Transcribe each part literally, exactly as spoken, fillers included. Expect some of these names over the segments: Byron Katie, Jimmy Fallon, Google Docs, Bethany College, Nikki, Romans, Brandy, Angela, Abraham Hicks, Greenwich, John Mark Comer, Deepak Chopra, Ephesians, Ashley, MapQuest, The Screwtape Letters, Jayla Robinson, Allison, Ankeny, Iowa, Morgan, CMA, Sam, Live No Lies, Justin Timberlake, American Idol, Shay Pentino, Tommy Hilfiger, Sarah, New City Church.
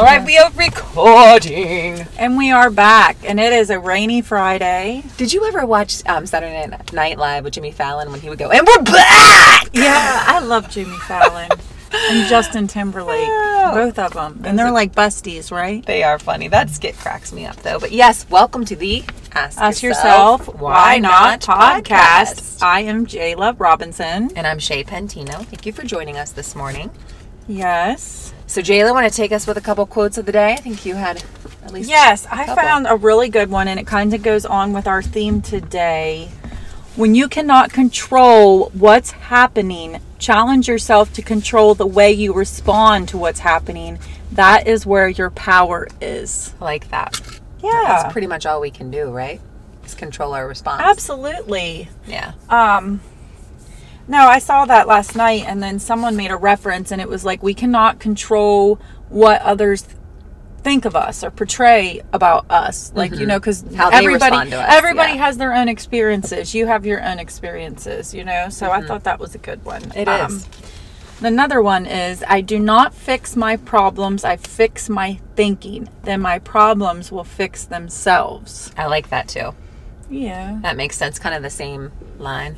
All right, we are recording. And we are back, and it is a rainy Friday. Did you ever watch um, Saturday Night Live with Jimmy Fallon when he would go, and we're back? Yeah, I love Jimmy Fallon and Justin Timberlake, oh, both of them. And they're a, like busties, right? They are funny. That skit cracks me up, though. But yes, welcome to the Ask, Ask Yourself, Yourself Why, Why Not, Not podcast. podcast. I am Jayla Robinson. And I'm Shay Pentino. Thank you for joining us this morning. Yes. So Jayla, want to take us with a couple quotes of the day? I think you had at least Yes, I couple. found a really good one, and it kind of goes on with our theme today. When you cannot control what's happening, challenge yourself to control the way you respond to what's happening. That is where your power is. I like that. Yeah. That's pretty much all we can do, right? Is control our response. Absolutely. Yeah. Um... No, I saw that last night, and then someone made a reference, and it was like, we cannot control what others think of us or portray about us. Like, mm-hmm. you know, because everybody, everybody yeah. has their own experiences. You have your own experiences, you know? So mm-hmm. I thought that was a good one. It um, is. Another one is, I do not fix my problems. I fix my thinking. Then my problems will fix themselves. I like that, too. Yeah. That makes sense. Kind of the same line.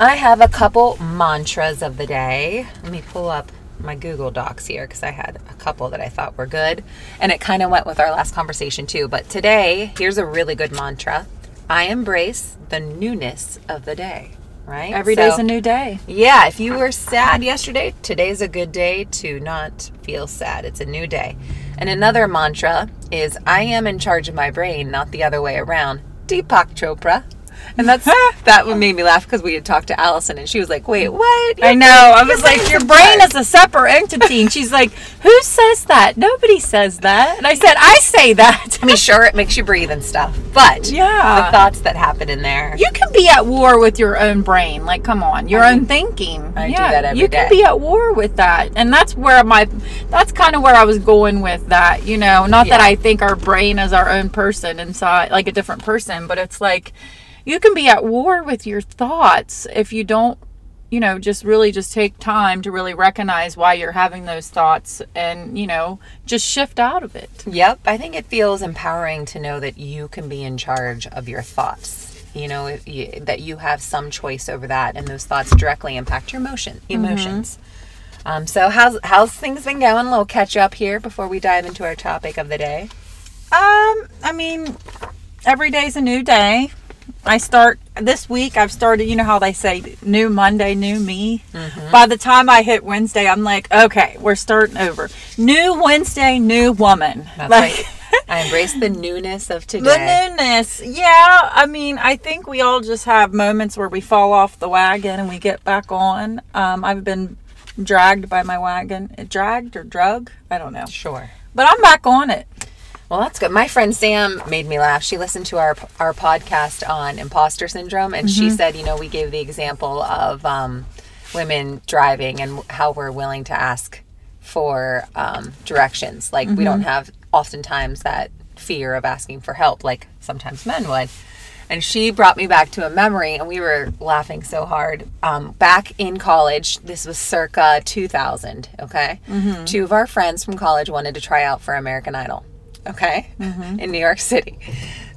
I have a couple mantras of the day. Let me pull up my Google Docs here because I had a couple that I thought were good. And it kind of went with our last conversation too. But today, here's a really good mantra. I embrace the newness of the day, right? Every so, day's a new day. Yeah. If you were sad yesterday, today's a good day to not feel sad. It's a new day. And another mantra is I am in charge of my brain, not the other way around. Deepak Chopra. And that's that one made me laugh because we had talked to Allison and she was like, wait, what? Your I know. Brain, I was like, your brain is a separate entity. And she's like, who says that? Nobody says that. And I said, I say that. I mean, sure, it makes you breathe and stuff. But yeah, the thoughts that happen in there. You can be at war with your own brain. Like, come on, your I mean, own thinking. I yeah, do that every you day. You can be at war with that. And that's where my, that's kind of where I was going with that. You know, not yeah. that I think our brain is our own person inside, like a different person, but it's like, you can be at war with your thoughts if you don't, you know, just really just take time to really recognize why you're having those thoughts and, you know, just shift out of it. Yep. I think it feels empowering to know that you can be in charge of your thoughts, you know, if you, that you have some choice over that and those thoughts directly impact your emotion, emotions. Mm-hmm. Um, so how's, how's things been going? A little catch up here before we dive into our topic of the day. Um, I mean, every day's a new day. I start this week. I've started, you know how they say new Monday, new me. Mm-hmm. By the time I hit Wednesday, I'm like, okay, we're starting over. New Wednesday, new woman. That's like, right. I embrace the newness of today. The newness. Yeah. I mean, I think we all just have moments where we fall off the wagon and we get back on. Um, I've been dragged by my wagon. Dragged or drug? I don't know. Sure. But I'm back on it. Well, that's good. My friend Sam made me laugh. She listened to our our podcast on imposter syndrome, and mm-hmm. she said, you know, we gave the example of um, women driving and how we're willing to ask for um, directions. Like, mm-hmm. we don't have oftentimes that fear of asking for help like sometimes men would. And she brought me back to a memory, and we were laughing so hard. Um, back in college, this was circa two thousand, okay? Mm-hmm. Two of our friends from college wanted to try out for American Idol. Okay, mm-hmm. in New York City.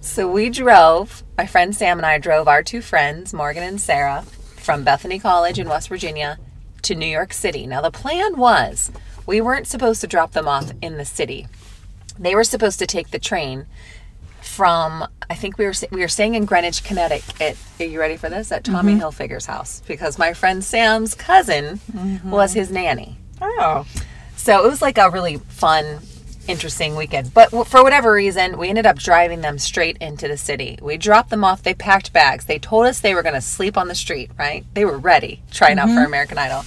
So we drove, my friend Sam and I drove our two friends, Morgan and Sarah, from Bethany College in West Virginia to New York City. Now, the plan was we weren't supposed to drop them off in the city. They were supposed to take the train from, I think we were we were staying in Greenwich, Connecticut. Are you ready for this? At Tommy mm-hmm. Hilfiger's house, because my friend Sam's cousin mm-hmm. was his nanny. Oh. So it was like a really fun, interesting weekend. But for whatever reason, we ended up driving them straight into the city. We dropped them off. They packed bags. They told us they were going to sleep on the street, right? They were ready, trying mm-hmm. out for American Idol.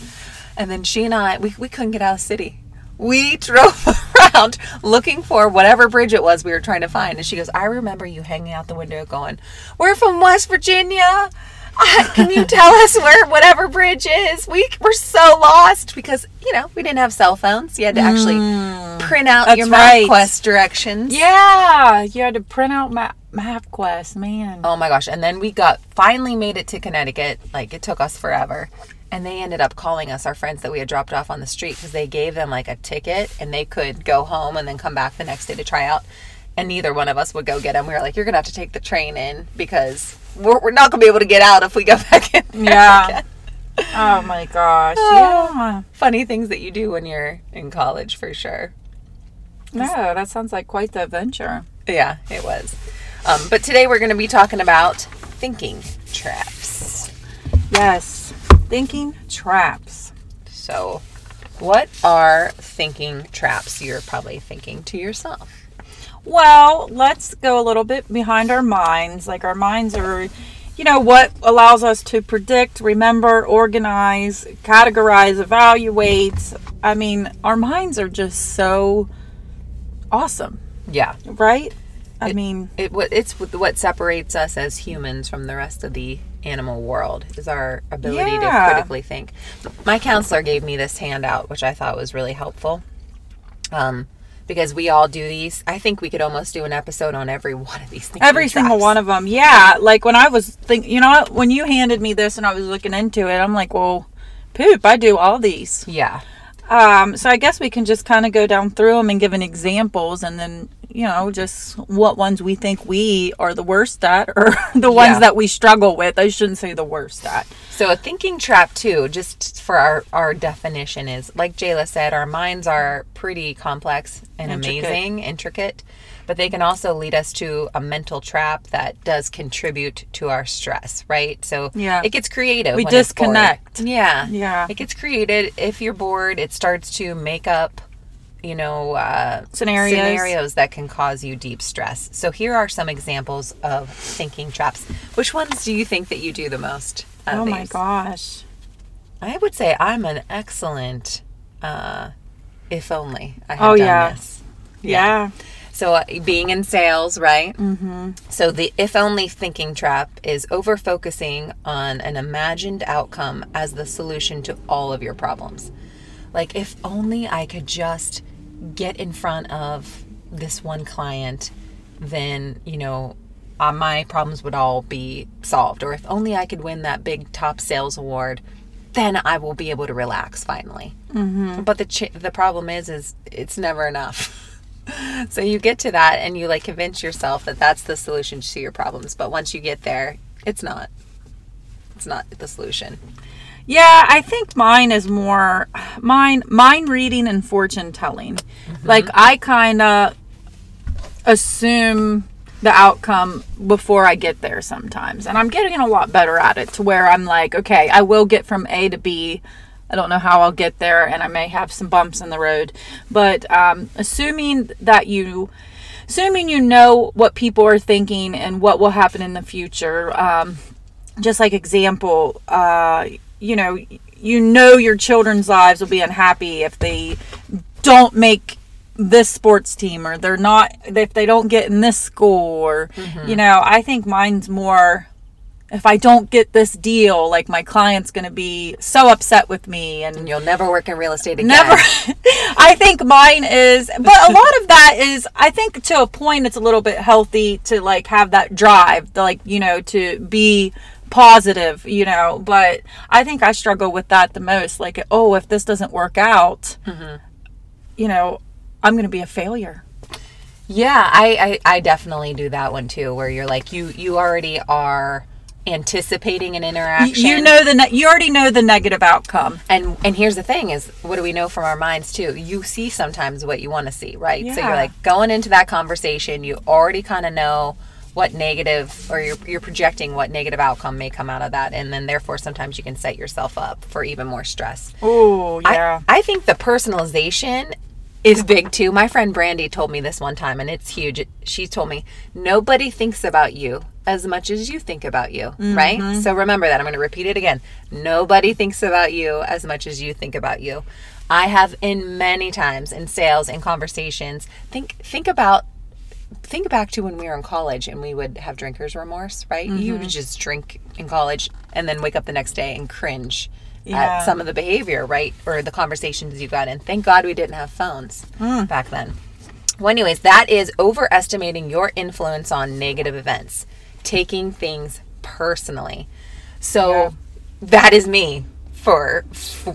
And then she and I, we, we couldn't get out of the city. We drove around looking for whatever bridge it was we were trying to find. And she goes, I remember you hanging out the window going, we're from West Virginia. Can you tell us where whatever bridge is? We were so lost because, you know, we didn't have cell phones. You had to actually mm, print out that's your MapQuest right. directions. Yeah. You had to print out map MapQuest, man. Oh, my gosh. And then we got finally made it to Connecticut. Like, it took us forever. And they ended up calling us, our friends that we had dropped off on the street, because they gave them like a ticket and they could go home and then come back the next day to try out. And neither one of us would go get them. We were like, you're going to have to take the train in because we're, we're not going to be able to get out if we go back in there. Yeah. Oh, my gosh. Oh, yeah. Funny things that you do when you're in college, for sure. Yeah, that sounds like quite the adventure. Yeah, it was. Um, but today we're going to be talking about thinking traps. Yes. Thinking traps. So, what are thinking traps? You're probably thinking to yourself. Well, let's go a little bit behind our minds. Like, our minds are, you know, what allows us to predict, remember, organize, categorize, evaluate. I mean, our minds are just so awesome. Yeah. Right? I it, mean, it it's what separates us as humans from the rest of the animal world is our ability yeah. to critically think. My counselor gave me this handout, which I thought was really helpful, um, because we all do these. I think we could almost do an episode on every one of these things. Every single one of them. Yeah. Like when I was thinking, you know, when you handed me this and I was looking into it, I'm like, well, poop, I do all these. Yeah. Um, so I guess we can just kind of go down through them and give an examples and then, you know, just what ones we think we are the worst at or the ones yeah. that we struggle with. I shouldn't say the worst at. So a thinking trap, too, just for our, our definition is, like Jayla said, our minds are pretty complex and intricate. amazing, intricate, but they can also lead us to a mental trap that does contribute to our stress, right? So yeah. it gets creative. We when disconnect. It's bored. Yeah. Yeah. It gets created. If you're bored, it starts to make up, you know, uh, scenarios. scenarios that can cause you deep stress. So here are some examples of thinking traps. Which ones do you think that you do the most? Oh, these? my gosh. I would say I'm an excellent, uh, if only I had oh, done yeah. this. Yeah. yeah. So uh, being in sales, right? Mm-hmm. So the if only thinking trap is over-focusing on an imagined outcome as the solution to all of your problems. Like, if only I could just get in front of this one client, then, you know, uh, my problems would all be solved. Or if only I could win that big top sales award, then I will be able to relax finally. Mm-hmm. But the ch- the problem is, is it's never enough. So you get to that and you, like, convince yourself that that's the solution to your problems. But once you get there, it's not. It's not the solution. Yeah, I think mine is more mind mind reading and fortune telling. Mm-hmm. Like, I kind of assume the outcome before I get there sometimes. And I'm getting a lot better at it to where I'm like, okay, I will get from A to B. I don't know how I'll get there, and I may have some bumps in the road. But um, assuming that you... Assuming you know what people are thinking and what will happen in the future. Um, just like example... Uh, you know, you know your children's lives will be unhappy if they don't make this sports team, or they're not, if they don't get in this school, or, mm-hmm. you know, I think mine's more, if I don't get this deal, like, my client's going to be so upset with me. And, and you'll never work in real estate again. Never. I think mine is, but a lot of that is, I think to a point it's a little bit healthy to, like, have that drive, to, like, you know, to be positive, you know, but I think I struggle with that the most. Like, oh, if this doesn't work out, mm-hmm. you know, I'm going to be a failure. Yeah, I, I, I definitely do that one too, where you're like, you, you already are anticipating an interaction. You know, the ne- you already know the negative outcome. And, and here's the thing is, what do we know from our minds too? You see sometimes what you want to see, right? Yeah. So you're like going into that conversation, you already kind of know what negative, or you're, you're projecting what negative outcome may come out of that. And then therefore, sometimes you can set yourself up for even more stress. Oh, yeah. I, I think the personalization is big too. My friend Brandy told me this one time, and it's huge. She told me, nobody thinks about you as much as you think about you, mm-hmm. right? So remember that. I'm going to repeat it again. Nobody thinks about you as much as you think about you. I have in many times in sales and conversations, think, think about Think back to when we were in college and we would have drinker's remorse, right? Mm-hmm. You would just drink in college and then wake up the next day and cringe yeah. at some of the behavior, right? Or the conversations you got in. Thank God we didn't have phones mm. back then. Well, anyways, that is overestimating your influence on negative events, taking things personally. So yeah. that is me. for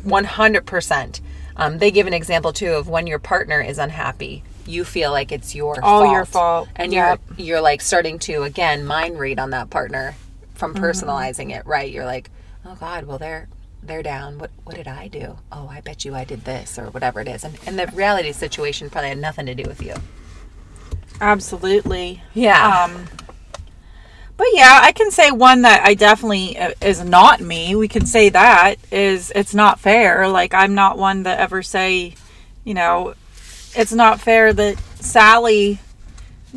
one hundred percent. Um, they give an example, too, of when your partner is unhappy, you feel like it's your All fault. All your fault. And yep. you're, you're, like, starting to, again, mind read on that partner from personalizing mm-hmm. it, right? You're like, oh, God, well, they're they're down. What what did I do? Oh, I bet you I did this or whatever it is. And, and the reality situation probably had nothing to do with you. Absolutely. Yeah. Um, but, yeah, I can say one that I definitely is not me. We can say that is it's not fair. Like, I'm not one that ever say, you know, it's not fair that Sally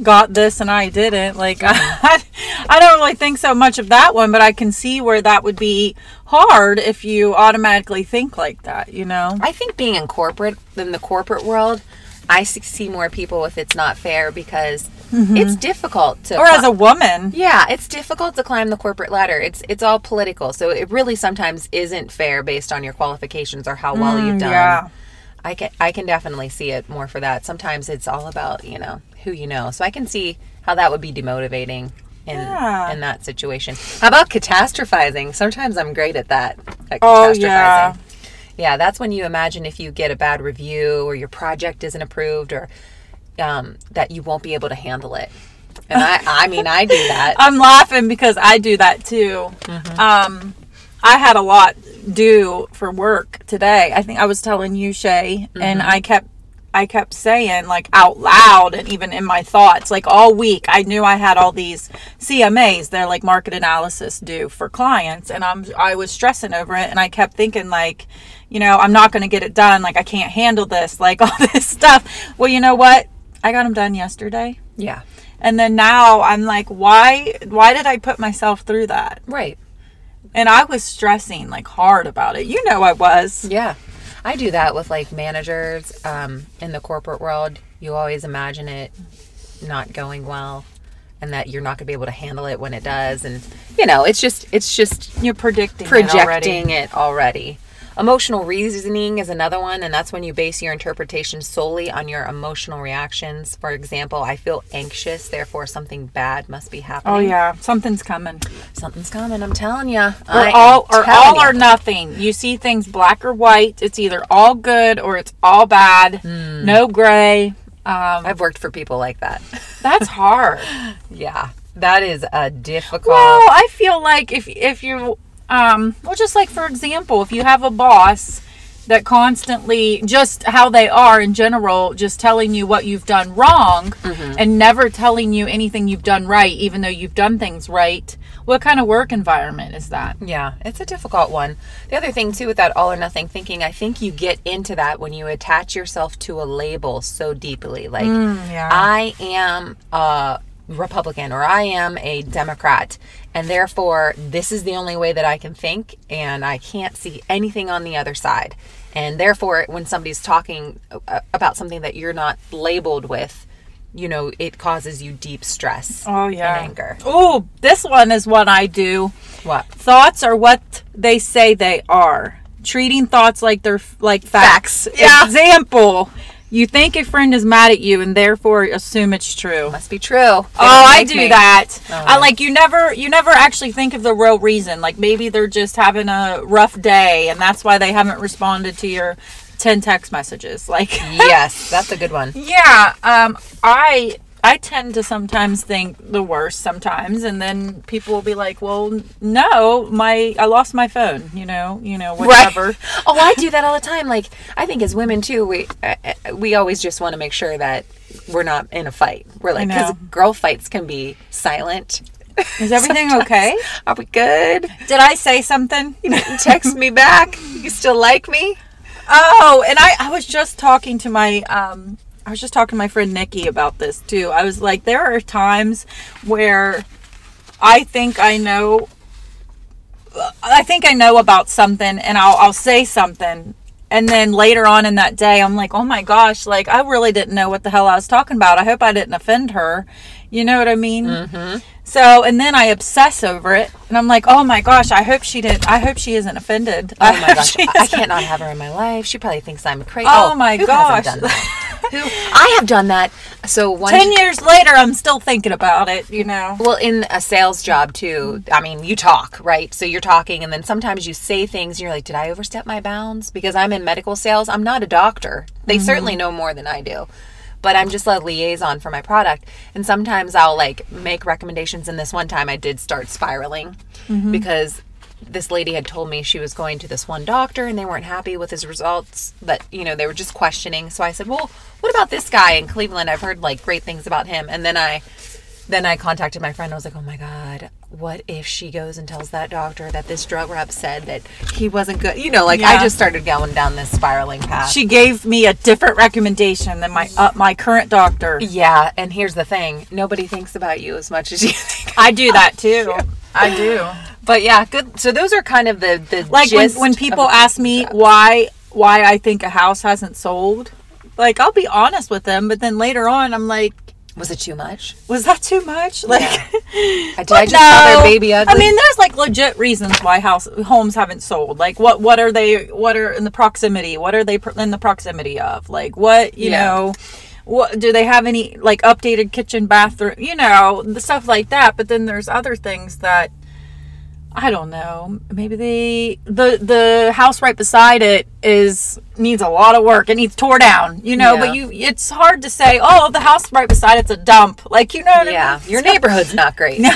got this and I didn't. Like, I, I don't really think so much of that one, but I can see where that would be hard if you automatically think like that, you know? I think being in corporate, in the corporate world, I see more people with it's not fair because mm-hmm. it's difficult to... Or cl- as a woman. Yeah, it's difficult to climb the corporate ladder. It's it's all political. So it really sometimes isn't fair based on your qualifications or how well mm, you've done. Yeah. I can, I can definitely see it more for that. Sometimes it's all about, you know, who you know. So I can see how that would be demotivating in yeah. in that situation. How about catastrophizing? Sometimes I'm great at that. At oh, catastrophizing. yeah. Yeah, that's when you imagine if you get a bad review or your project isn't approved or um, that you won't be able to handle it. And I, I mean, I do that. I'm laughing because I do that too. Mm-hmm. Um, I had a lot due for work today. I think I was telling you, Shay, mm-hmm. and I kept, I kept saying like out loud and even in my thoughts, like all week, I knew I had all these C M As. They're like market analysis due for clients. And I'm, I was stressing over it. And I kept thinking like, you know, I'm not going to get it done. Like, I can't handle this, like all this stuff. Well, you know what? I got them done yesterday. Yeah. And then now I'm like, why, why did I put myself through that? Right. And I was stressing like hard about it. You know, I was. Yeah. I do that with like managers, um, in the corporate world. You always imagine it not going well and that you're not going to be able to handle it when it does. And you know, it's just, it's just, you're predicting projecting it already. It already. Emotional reasoning is another one, and that's when you base your interpretation solely on your emotional reactions. For example, I feel anxious, therefore something bad must be happening. Oh, yeah. Something's coming. Something's coming. I'm telling you. Or all, or, all or nothing. You see things black or white. It's either all good or it's all bad. Mm. No gray. Um, I've worked for people like that. That's hard. Yeah. That is a difficult... Well, I feel like if if you... Um, well, just like, for example, if you have a boss that constantly, just how they are in general, just telling you what you've done wrong mm-hmm. and never telling you anything you've done right, even though you've done things right, what kind of work environment is that? Yeah, it's a difficult one. The other thing, too, with that all or nothing thinking, I think you get into that when you attach yourself to a label so deeply. Like, mm, yeah. I am a Republican or I am a Democrat. And therefore, this is the only way that I can think, and I can't see anything on the other side. And therefore, when somebody's talking about something that you're not labeled with, you know, it causes you deep stress oh, yeah. and anger. Oh, this one is what I do. What? Thoughts are what they say they are. Treating thoughts like they're like facts. facts. Yeah. Example. You think a friend is mad at you and therefore assume it's true. Must be true. They oh, I do me. that. Oh. I like you never you never actually think of the real reason. Like maybe they're just having a rough day and that's why they haven't responded to your ten text messages. Like yes, that's a good one. Yeah, um I I tend to sometimes think the worst sometimes, and then people will be like, well, no, my, I lost my phone, you know, you know, whatever. Right. Oh, I do that all the time. Like, I think as women too, we, uh, we always just want to make sure that we're not in a fight. We're like, because girl fights can be silent. Is everything okay? Are we good? Did I say something? You didn't text me back. You still like me? Oh, and I, I was just talking to my, um, I was just talking to my friend Nikki about this too. I was like, there are times where I think I know, I think I know about something and I'll, I'll say something. And then later on in that day, I'm like, oh my gosh, like I really didn't know what the hell I was talking about. I hope I didn't offend her. You know what I mean? Mm-hmm. So, and then I obsess over it and I'm like, oh my gosh, I hope she didn't, I hope she isn't offended. Oh my gosh. I can't not have her in my life. She probably thinks I'm crazy. Oh, oh my gosh. I have done that. So one ten years later, I'm still thinking about it, you know. Well, in a sales job too, I mean, you talk, right? So you're talking, and then sometimes you say things, and you're like, did I overstep my bounds? Because I'm in medical sales. I'm not a doctor. They mm-hmm. certainly know more than I do. But I'm just a liaison for my product. And sometimes I'll like make recommendations. And this one time I did start spiraling mm-hmm. because this lady had told me she was going to this one doctor and they weren't happy with his results. But, you know, they were just questioning. So I said, well, what about this guy in Cleveland? I've heard like great things about him. And then I then I contacted my friend. I was like, oh, my God, what if she goes and tells that doctor that this drug rep said that he wasn't good? You know, like yeah. I just started going down this spiraling path. She gave me a different recommendation than my uh, my current doctor. Yeah. And here's the thing. Nobody thinks about you as much as you think. I do that, too. I do. But, yeah, good. So those are kind of the, the like gist. Like when, when people ask me why, why I think a house hasn't sold, like I'll be honest with them. But then later on, I'm like, was it too much? Was that too much? Like, yeah. I, did I just no. call their baby ugly? I mean, there's like legit reasons why house homes haven't sold. Like, what what are they? What are in the proximity? What are they in the proximity of? Like, what you yeah. know? What do they have any like updated kitchen, bathroom? You know, the stuff like that. But then there's other things that I don't know. Maybe they the the house right beside it is needs a lot of work. It needs tore down, you know, yeah. but you it's hard to say, oh, the house right beside it's a dump. Like, you know what yeah. I mean? Your neighborhood's not great. No.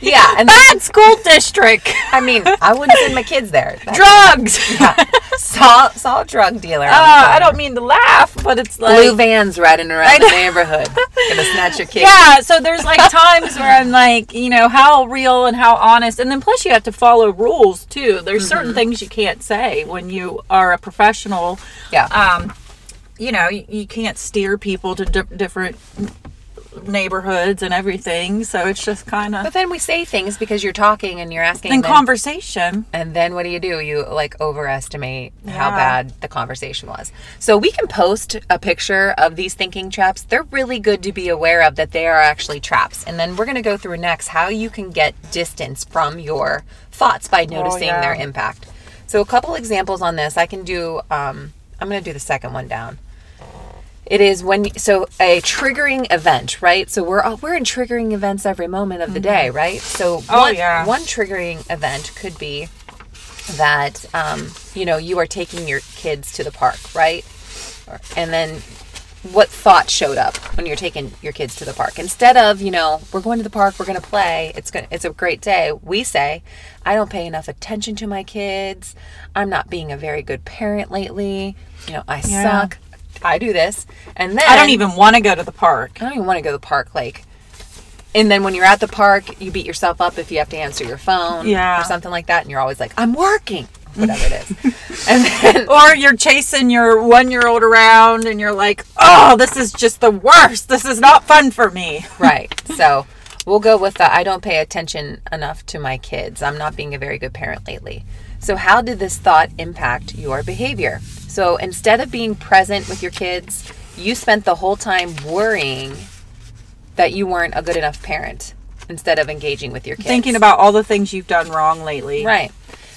yeah. And bad school district. I mean, I wouldn't send my kids there. That drugs. Yeah. Saw saw a drug dealer. Oh, uh, I don't mean to laugh, but it's like blue vans riding around the neighborhood. Gonna snatch your kids. Yeah, so there's like times where I'm like, you know, how real and how honest, and then plus you have to follow rules too. There's mm-hmm. certain things you can't say when you are a professional, yeah. Um, you know, you, you can't steer people to di- different neighborhoods and everything. So it's just kind of. But then we say things because you're talking and you're asking. In conversation. And then what do you do? You like overestimate yeah. how bad the conversation was. So we can post a picture of these thinking traps. They're really good to be aware of that they are actually traps. And then we're going to go through next how you can get distance from your thoughts by noticing oh, yeah. their impact. So a couple examples on this. I can do, um, I'm going to do the second one down. It is when, so a triggering event, right? So we're all, we're in triggering events every moment of the day, right? So oh, one, yeah. one triggering event could be that, um, you know, you are taking your kids to the park, right? And then what thought showed up when you're taking your kids to the park? Instead of, you know, we're going to the park, we're going to play, it's gonna, it's a great day, we say, I don't pay enough attention to my kids, I'm not being a very good parent lately, you know, I yeah. suck, I do this, and then... I don't even want to go to the park. I don't even want to go to the park, like... And then when you're at the park, you beat yourself up if you have to answer your phone yeah. or something like that, and you're always like, I'm working! Whatever it is. And then, or you're chasing your one-year-old around and you're like, oh, this is just the worst. This is not fun for me. Right. So we'll go with the, I don't pay attention enough to my kids. I'm not being a very good parent lately. So how did this thought impact your behavior? So instead of being present with your kids, you spent the whole time worrying that you weren't a good enough parent instead of engaging with your kids. Thinking about all the things you've done wrong lately. Right.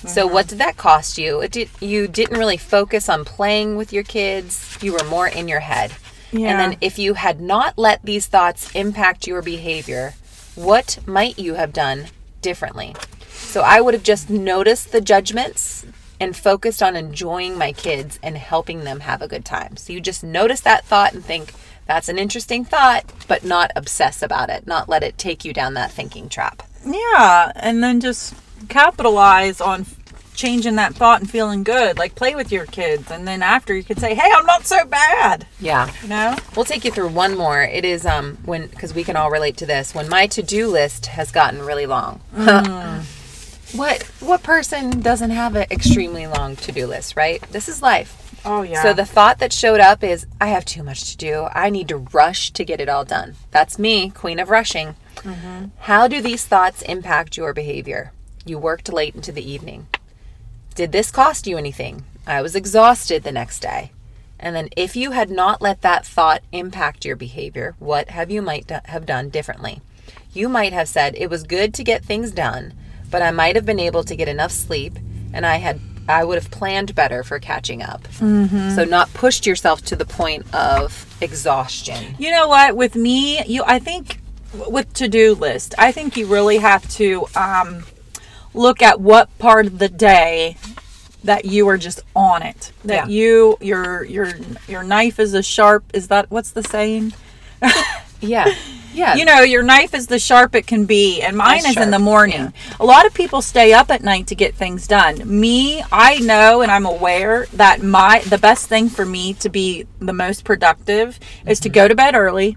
So what did that cost you? It did, you didn't really focus on playing with your kids. You were more in your head. Yeah. And then if you had not let these thoughts impact your behavior, what might you have done differently? So I would have just noticed the judgments and focused on enjoying my kids and helping them have a good time. So you just notice that thought and think, that's an interesting thought, but not obsess about it. Not let it take you down that thinking trap. Yeah, and then just... capitalize on changing that thought and feeling good. Like play with your kids, and then after you could say, hey, I'm not so bad. Yeah. You know? We'll take you through one more. It is um when, because we can all relate to this, when my to-do list has gotten really long. Mm. What what person doesn't have an extremely long to-do list, right? This is life. Oh, yeah. So the thought that showed up is, I have too much to do. I need to rush to get it all done. That's me, queen of rushing. Mm-hmm. How do these thoughts impact your behavior? You worked late into the evening. Did this cost you anything? I was exhausted the next day. And then if you had not let that thought impact your behavior, what have you might do- have done differently? You might have said, it was good to get things done, but I might have been able to get enough sleep, and I had I would have planned better for catching up. Mm-hmm. So not pushed yourself to the point of exhaustion. You know what? With me, you, I think with to-do list, I think you really have to um, look at what part of the day that you are just on it. That yeah. you, your, your, your knife is as sharp. Is that, what's the saying? Yeah. Yeah. You know, your knife is the sharp it can be, and mine That's is sharp. In the morning. Yeah. A lot of people stay up at night to get things done. Me, I know and I'm aware that my the best thing for me to be the most productive mm-hmm. is to go to bed early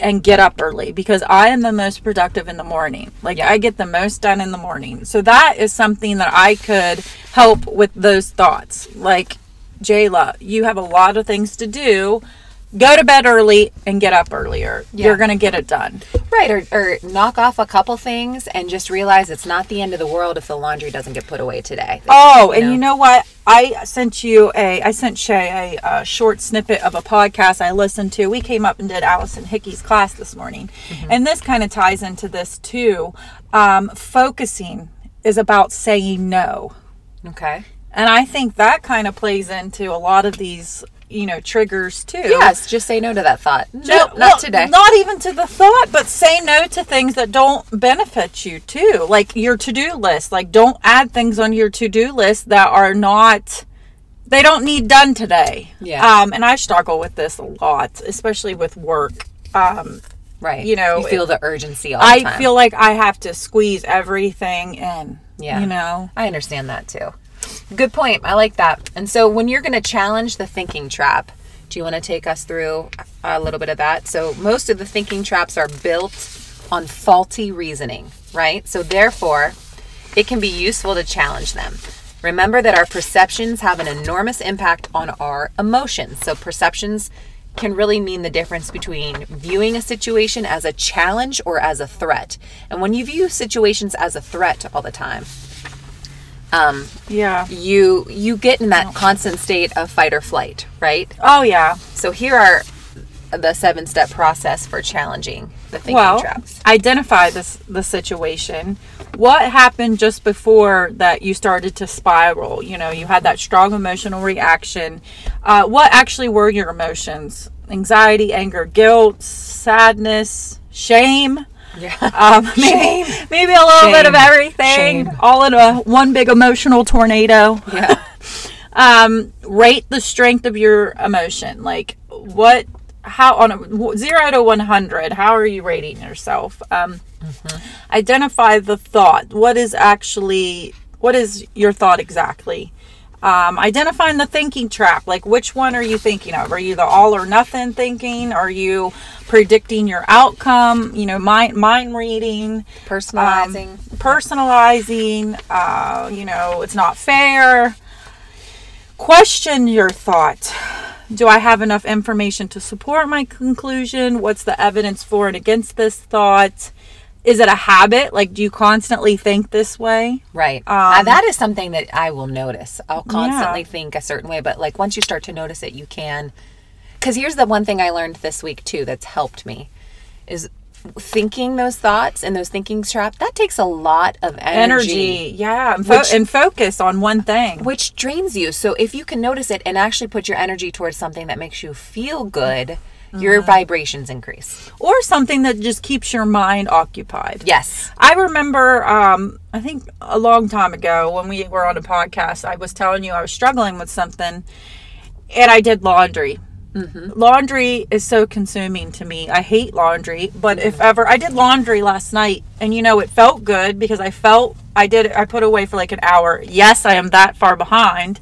and get up early, because I am the most productive in the morning. Like yeah. I get the most done in the morning. So that is something that I could help with those thoughts. Like, Jayla, you have a lot of things to do. Go to bed early and get up earlier. Yeah. You're going to get it done. Right. Or, or knock off a couple things and just realize it's not the end of the world if the laundry doesn't get put away today. That's, oh, you know. And you know what? I sent you a, I sent Shay a, a short snippet of a podcast I listened to. We came up and did Allison Hickey's class this morning. Mm-hmm. And this kind of ties into this too. Um, focusing is about saying no. Okay. And I think that kind of plays into a lot of these, you know, triggers too. Yes, just say no to that thought. No, no not well, today. Not even to the thought, but say no to things that don't benefit you too. Like your to-do list. Like, don't add things on your to-do list that are not, they don't need done today. Yeah. Um, and I struggle with this a lot, especially with work. Um, right. You know. You feel it, the urgency all the time. I feel like I have to squeeze everything in. Yeah. You know. I understand that too. Good point. I like that. And so when you're going to challenge the thinking trap, do you want to take us through a little bit of that? So most of the thinking traps are built on faulty reasoning, right? So therefore, it can be useful to challenge them. Remember that our perceptions have an enormous impact on our emotions. So perceptions can really mean the difference between viewing a situation as a challenge or as a threat. And when you view situations as a threat all the time, Um, yeah. You, you get in that constant state of fight or flight, right? Oh, yeah. So here are the seven-step process for challenging the thinking well, traps. Identify this, the situation. What happened just before that you started to spiral? You know, you had that strong emotional reaction. Uh, what actually were your emotions? Anxiety, anger, guilt, sadness, shame. Yeah. Um, maybe, Shame. maybe a little Shame. bit of everything, Shame. all in a one big emotional tornado. Yeah. um, rate the strength of your emotion. Like, what, how on a zero to one hundred, how are you rating yourself? Um, mm-hmm. Identify the thought. What is actually, what is your thought exactly? Um, identifying the thinking trap. Like, which one are you thinking of? Are you the all or nothing thinking? Are you predicting your outcome? You know, mind, mind reading. Personalizing. Um, personalizing. Uh, you know, it's not fair. Question your thought. Do I have enough information to support my conclusion? What's the evidence for and against this thought? Is it a habit? Like, do you constantly think this way? Right. Um, now, that is something that I will notice. I'll constantly yeah. think a certain way, but like once you start to notice it, you can. Because here's the one thing I learned this week too that's helped me is thinking those thoughts and those thinking traps. That takes a lot of energy. Energy, yeah. And, fo- which, and focus on one thing. Which drains you. So if you can notice it and actually put your energy towards something that makes you feel good, your vibrations increase. Or something that just keeps your mind occupied. Yes. I remember, um, I think a long time ago when we were on a podcast, I was telling you I was struggling with something and I did laundry. Mm-hmm. Laundry is so consuming to me. I hate laundry, but mm-hmm. if ever, I did laundry last night and you know, it felt good because I felt I did, I put away for like an hour. Yes, I am that far behind.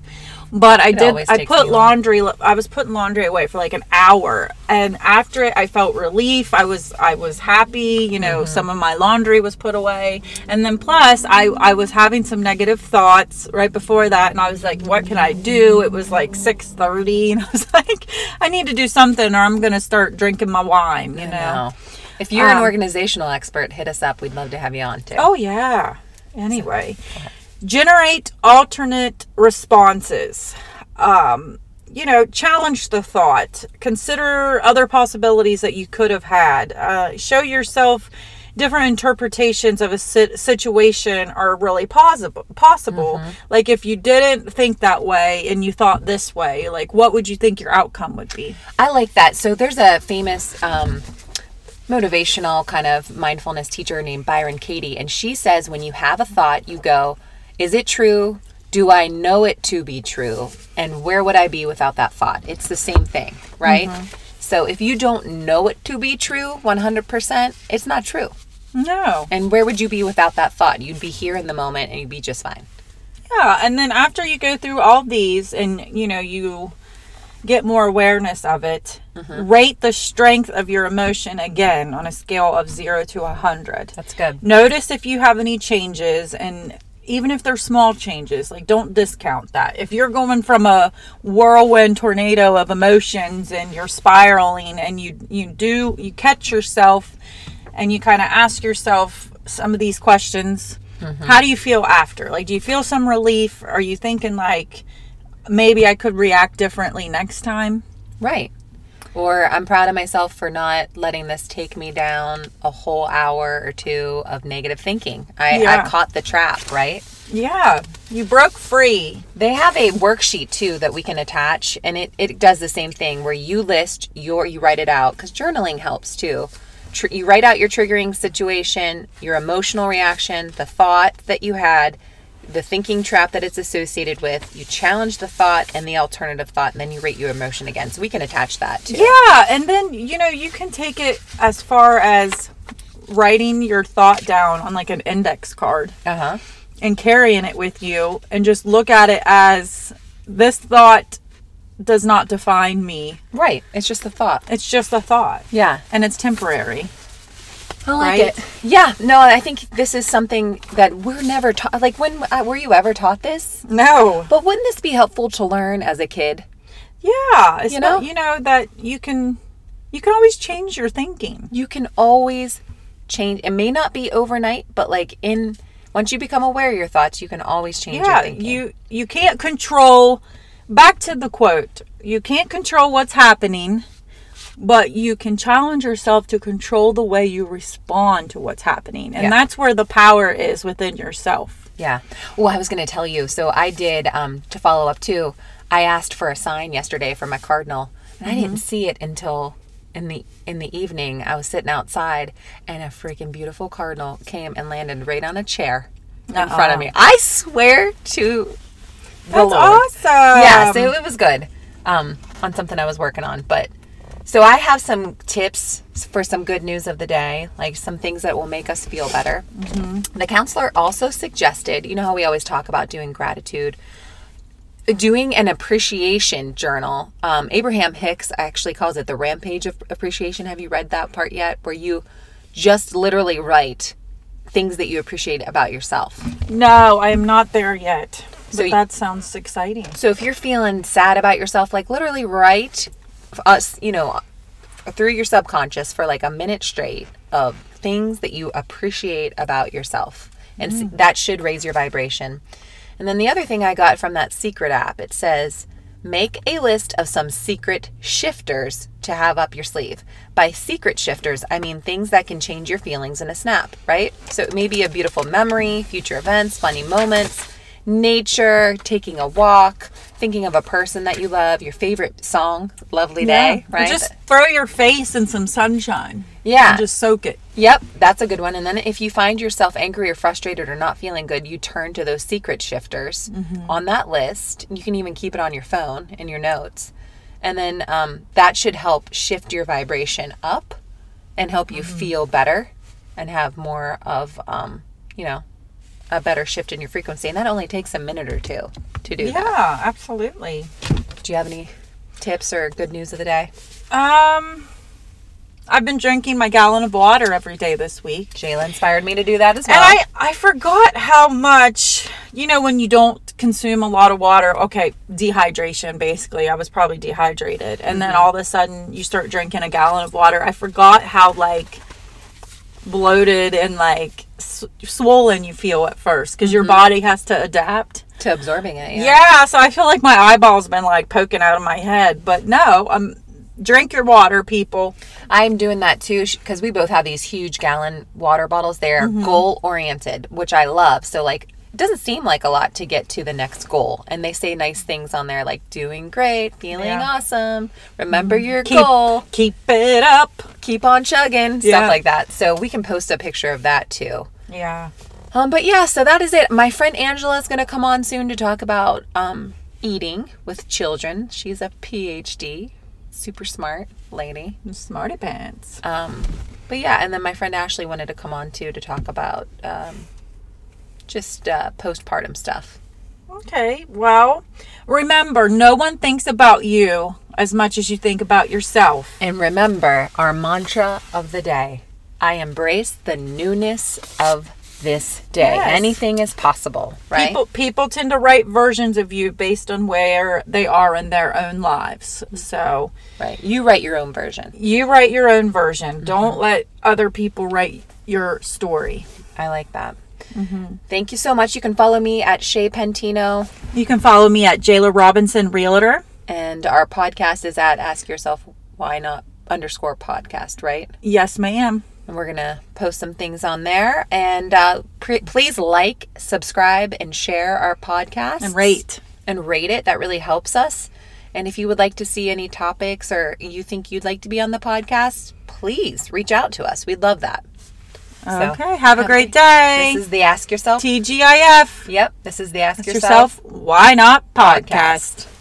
But I did, I put laundry, I was putting laundry away for like an hour. And after it, I felt relief. I was, I was happy, you know, mm-hmm. some of my laundry was put away. And then plus I, I was having some negative thoughts right before that. And I was like, what can I do? It was like six thirty and I was like, I need to do something or I'm going to start drinking my wine, you know? know. If you're um, an organizational expert, hit us up. We'd love to have you on too. Oh yeah. Anyway. So, okay. Generate alternate responses. Um, you know, challenge the thought. Consider other possibilities that you could have had. Uh, show yourself different interpretations of a situation are really possible. Possible. Mm-hmm. Like, if you didn't think that way and you thought this way, like, what would you think your outcome would be? I like that. So there's a famous um, motivational kind of mindfulness teacher named Byron Katie, and she says when you have a thought, you go, is it true? Do I know it to be true? And where would I be without that thought? It's the same thing, right? Mm-hmm. So if you don't know it to be true one hundred percent, it's not true. No. And where would you be without that thought? You'd be here in the moment and you'd be just fine. Yeah. And then after you go through all these and, you know, you get more awareness of it, mm-hmm. rate the strength of your emotion again on a scale of zero to one hundred. That's good. Notice if you have any changes, and even if they're small changes, like, don't discount that. If you're going from a whirlwind tornado of emotions and you're spiraling and you, you do, you catch yourself and you kind of ask yourself some of these questions, mm-hmm. how do you feel after? Like, do you feel some relief? Are you thinking like, maybe I could react differently next time? Right. Or I'm proud of myself for not letting this take me down a whole hour or two of negative thinking. I, yeah. I caught the trap, right? Yeah. You broke free. They have a worksheet too that we can attach, and it, it does the same thing where you list your, you write it out, because journaling helps too. Tr- you write out your triggering situation, your emotional reaction, the thought that you had, the thinking trap that it's associated with. You challenge the thought and the alternative thought, and then you rate your emotion again. So we can attach that too. Yeah. And then, you know, you can take it as far as writing your thought down on like an index card, uh-huh. and carrying it with you, and just look at it as, this thought does not define me. Right. It's just a thought. It's just a thought. Yeah. And it's temporary. I like right? it. Yeah. No, I think this is something that we're never taught. Like, when were you ever taught this? No. But wouldn't this be helpful to learn as a kid? Yeah. It's you know, not, you know that you can, you can always change your thinking. You can always change. It may not be overnight, but like in once you become aware of your thoughts, you can always change. Yeah. Your thinking. You you can't control. Back to the quote. You can't control what's happening, but you can challenge yourself to control the way you respond to what's happening. And yeah. that's where the power is within yourself. Yeah. Well, I was going to tell you. So I did, um, to follow up too, I asked for a sign yesterday for my cardinal, and mm-hmm. I didn't see it until in the, in the evening. I was sitting outside, and a freaking beautiful cardinal came and landed right on a chair in uh-uh. front of me. I swear to the That's Lord. Awesome. Yeah. So it was good, um, on something I was working on, but so I have some tips for some good news of the day, like some things that will make us feel better. Mm-hmm. The counselor also suggested, you know how we always talk about doing gratitude, doing an appreciation journal. Um, Abraham Hicks actually calls it the rampage of appreciation. Have you read that part yet? Where you just literally write things that you appreciate about yourself. No, I am not there yet. So but that sounds exciting. So if you're feeling sad about yourself, like literally write us, you know, through your subconscious for like a minute straight of things that you appreciate about yourself, and mm. that should raise your vibration. And then the other thing I got from that secret app, it says make a list of some secret shifters to have up your sleeve. By secret shifters, I mean things that can change your feelings in a snap, right? So it may be a beautiful memory, future events, funny moments, nature, taking a walk, thinking of a person that you love, your favorite song, lovely yeah. day, right? Just throw your face in some sunshine. Yeah. And just soak it. Yep. That's a good one. And then if you find yourself angry or frustrated or not feeling good, you turn to those secret shifters mm-hmm. on that list. You can even keep it on your phone in your notes. And then um, that should help shift your vibration up and help you mm-hmm. feel better and have more of, um, you know, a better shift in your frequency. And that only takes a minute or two to do yeah, that. Yeah, absolutely. Do you have any tips or good news of the day? Um, I've been drinking my gallon of water every day this week. Jayla inspired me to do that as well. And I, I forgot how much, you know, when you don't consume a lot of water, okay, dehydration, basically. I was probably dehydrated. And mm-hmm. then all of a sudden you start drinking a gallon of water. I forgot how like bloated and like sw- swollen you feel at first, because mm-hmm. your body has to adapt to absorbing it. Yeah. yeah so I feel like my eyeball's been like poking out of my head, but no, I'm Drink your water, people. I'm doing that too, because we both have these huge gallon water bottles. They are mm-hmm. goal oriented, which I love. So like, it doesn't seem like a lot to get to the next goal. And they say nice things on there like doing great, feeling yeah. awesome, remember your keep, goal. Keep it up. Keep on chugging. Yeah. Stuff like that. So we can post a picture of that too. Yeah. Um, but yeah, so that is it. My friend Angela is going to come on soon to talk about um, eating with children. She's a P H D. Super smart lady. Smarty pants. Um, but yeah, and then my friend Ashley wanted to come on too to talk about um, just uh, postpartum stuff. Okay. Well, remember, no one thinks about you as much as you think about yourself. And remember our mantra of the day. I embrace the newness of this day. Yes. Anything is possible, right? People, people tend to write versions of you based on where they are in their own lives. So, right. You write your own version. You write your own version. Mm-hmm. Don't let other people write your story. I like that. Mm-hmm. Thank you so much. You can follow me at Shay Pentino. You can follow me at Jayla Robinson Realtor. And our podcast is at Ask Yourself Why Not underscore podcast, right? Yes, ma'am. And we're going to post some things on there. And uh, pre- please like, subscribe, and share our podcast. And rate. And rate it. That really helps us. And if you would like to see any topics or you think you'd like to be on the podcast, please reach out to us. We'd love that. So, okay. Have a great day. This is the Ask Yourself. T G I F. Yep. This is the Ask Yourself, Yourself Why Not podcast. podcast.